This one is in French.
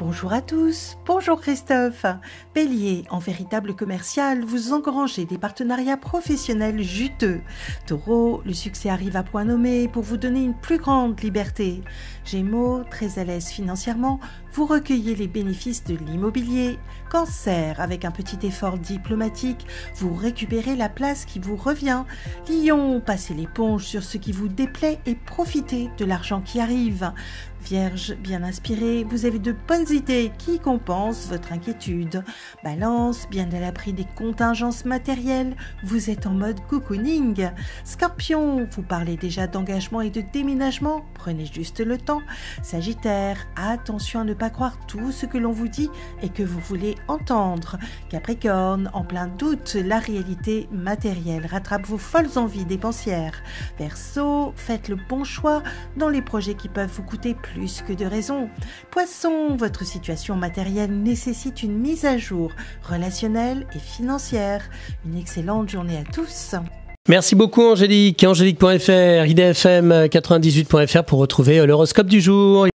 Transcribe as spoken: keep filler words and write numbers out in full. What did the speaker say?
Bonjour à tous, bonjour Christophe. Bélier, en véritable commercial, vous engrangez des partenariats professionnels juteux. Taureau, le succès arrive à point nommé pour vous donner une plus grande liberté. Gémeaux, très à l'aise financièrement, vous recueillez les bénéfices de l'immobilier. Cancer, avec un petit effort diplomatique, vous récupérez la place qui vous revient. Lion, passez l'éponge sur ce qui vous déplaît et profitez de l'argent qui arrive. Vierge, bien inspirée, vous avez de bonnes idées qui compensent votre inquiétude. Balance, bien à l'abri des contingences matérielles, vous êtes en mode cocooning. Scorpion, vous parlez déjà d'engagement et de déménagement, prenez juste le temps. Sagittaire, attention à ne pas croire tout ce que l'on vous dit et que vous voulez entendre. Capricorne, en plein doute, la réalité matérielle rattrape vos folles envies dépensières. Verseau, faites le bon choix dans les projets qui peuvent vous coûter plus que de raison. Poisson, votre situation matérielle nécessite une mise à jour relationnelle et financière. Une excellente journée à tous. Merci beaucoup Angélique, Angélique point F R, I D F M quatre-vingt-dix-huit point F R pour retrouver l'horoscope du jour.